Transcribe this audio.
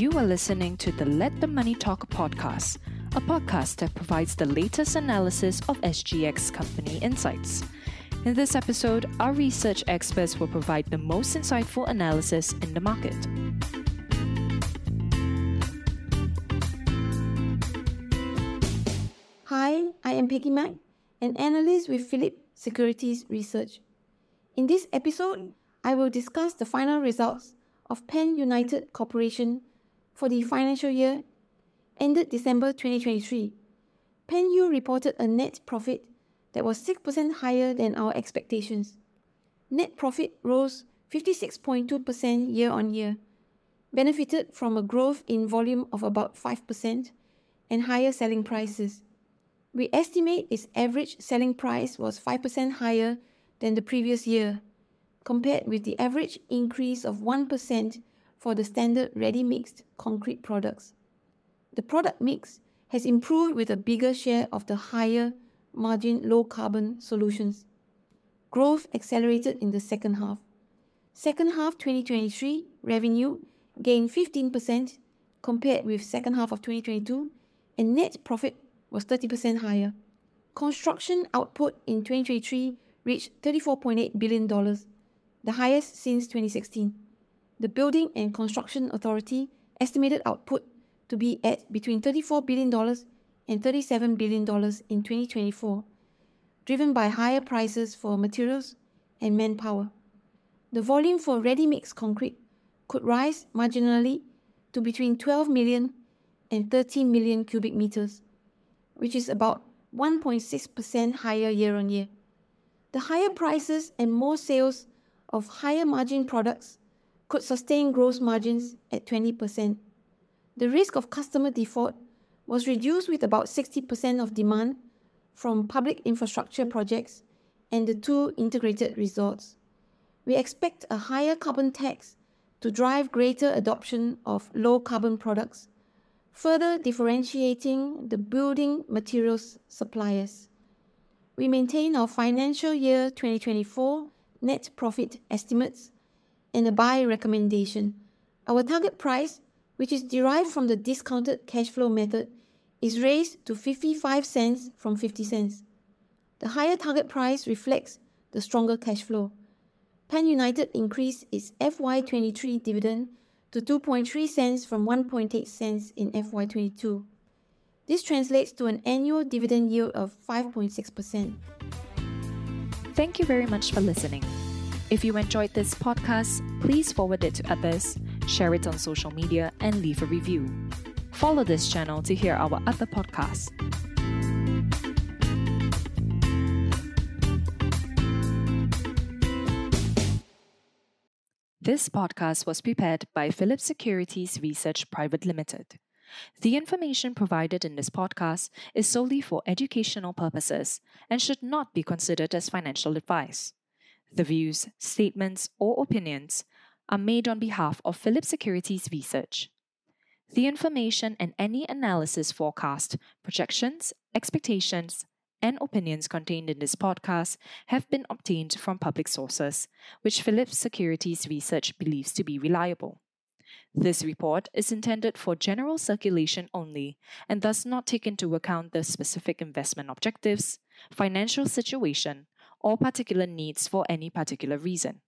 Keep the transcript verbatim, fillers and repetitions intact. You are listening to the Let The Money Talk podcast, a podcast that provides the latest analysis of S G X company insights. In this episode, our research experts will provide the most insightful analysis in the market. Hi, I am Peggy Mak, an analyst with Phillip Securities Research. In this episode, I will discuss the final results of Pan-United Corporation for the financial year ended December twenty twenty-three. Pan-U reported a net profit that was six percent higher than our expectations. Net profit rose fifty-six point two percent year-on-year, benefited from a growth in volume of about five percent and higher selling prices. We estimate its average selling price was five percent higher than the previous year, compared with the average increase of one percent for the standard ready-mixed concrete products. The product mix has improved with a bigger share of the higher margin low-carbon solutions. Growth accelerated in the second half. Second half twenty twenty-three revenue gained fifteen percent compared with second half of twenty twenty-two, and net profit was thirty percent higher. Construction output in twenty twenty-three reached thirty-four point eight billion dollars, the highest since twenty sixteen. The Building and Construction Authority estimated output to be at between thirty-four billion dollars and thirty-seven billion dollars in twenty twenty-four, driven by higher prices for materials and manpower. The volume for ready-mix concrete could rise marginally to between twelve million and thirteen million cubic meters, which is about one point six percent higher year-on-year. The higher prices and more sales of higher-margin products could sustain gross margins at twenty percent. The risk of customer default was reduced with about sixty percent of demand from public infrastructure projects and the two integrated resorts. We expect a higher carbon tax to drive greater adoption of low-carbon products, further differentiating the building materials suppliers. We maintain our financial year twenty twenty-four net profit estimates and a buy recommendation. Our target price, which is derived from the discounted cash flow method, is raised to fifty-five cents from fifty cents. The higher target price reflects the stronger cash flow. Pan United increased its F Y twenty-three dividend to two point three cents from one point eight cents in F Y twenty-two. This translates to an annual dividend yield of five point six percent. Thank you very much for listening. If you enjoyed this podcast, please forward it to others, share it on social media, and leave a review. Follow this channel to hear our other podcasts. This podcast was prepared by Phillip Securities Research Private Limited. The information provided in this podcast is solely for educational purposes and should not be considered as financial advice. The views, statements, or opinions are made on behalf of Phillip Securities Research. The information and any analysis, forecast, projections, expectations, and opinions contained in this podcast have been obtained from public sources, which Phillip Securities Research believes to be reliable. This report is intended for general circulation only and does not take into account the specific investment objectives, financial situation, or particular needs for any particular reason.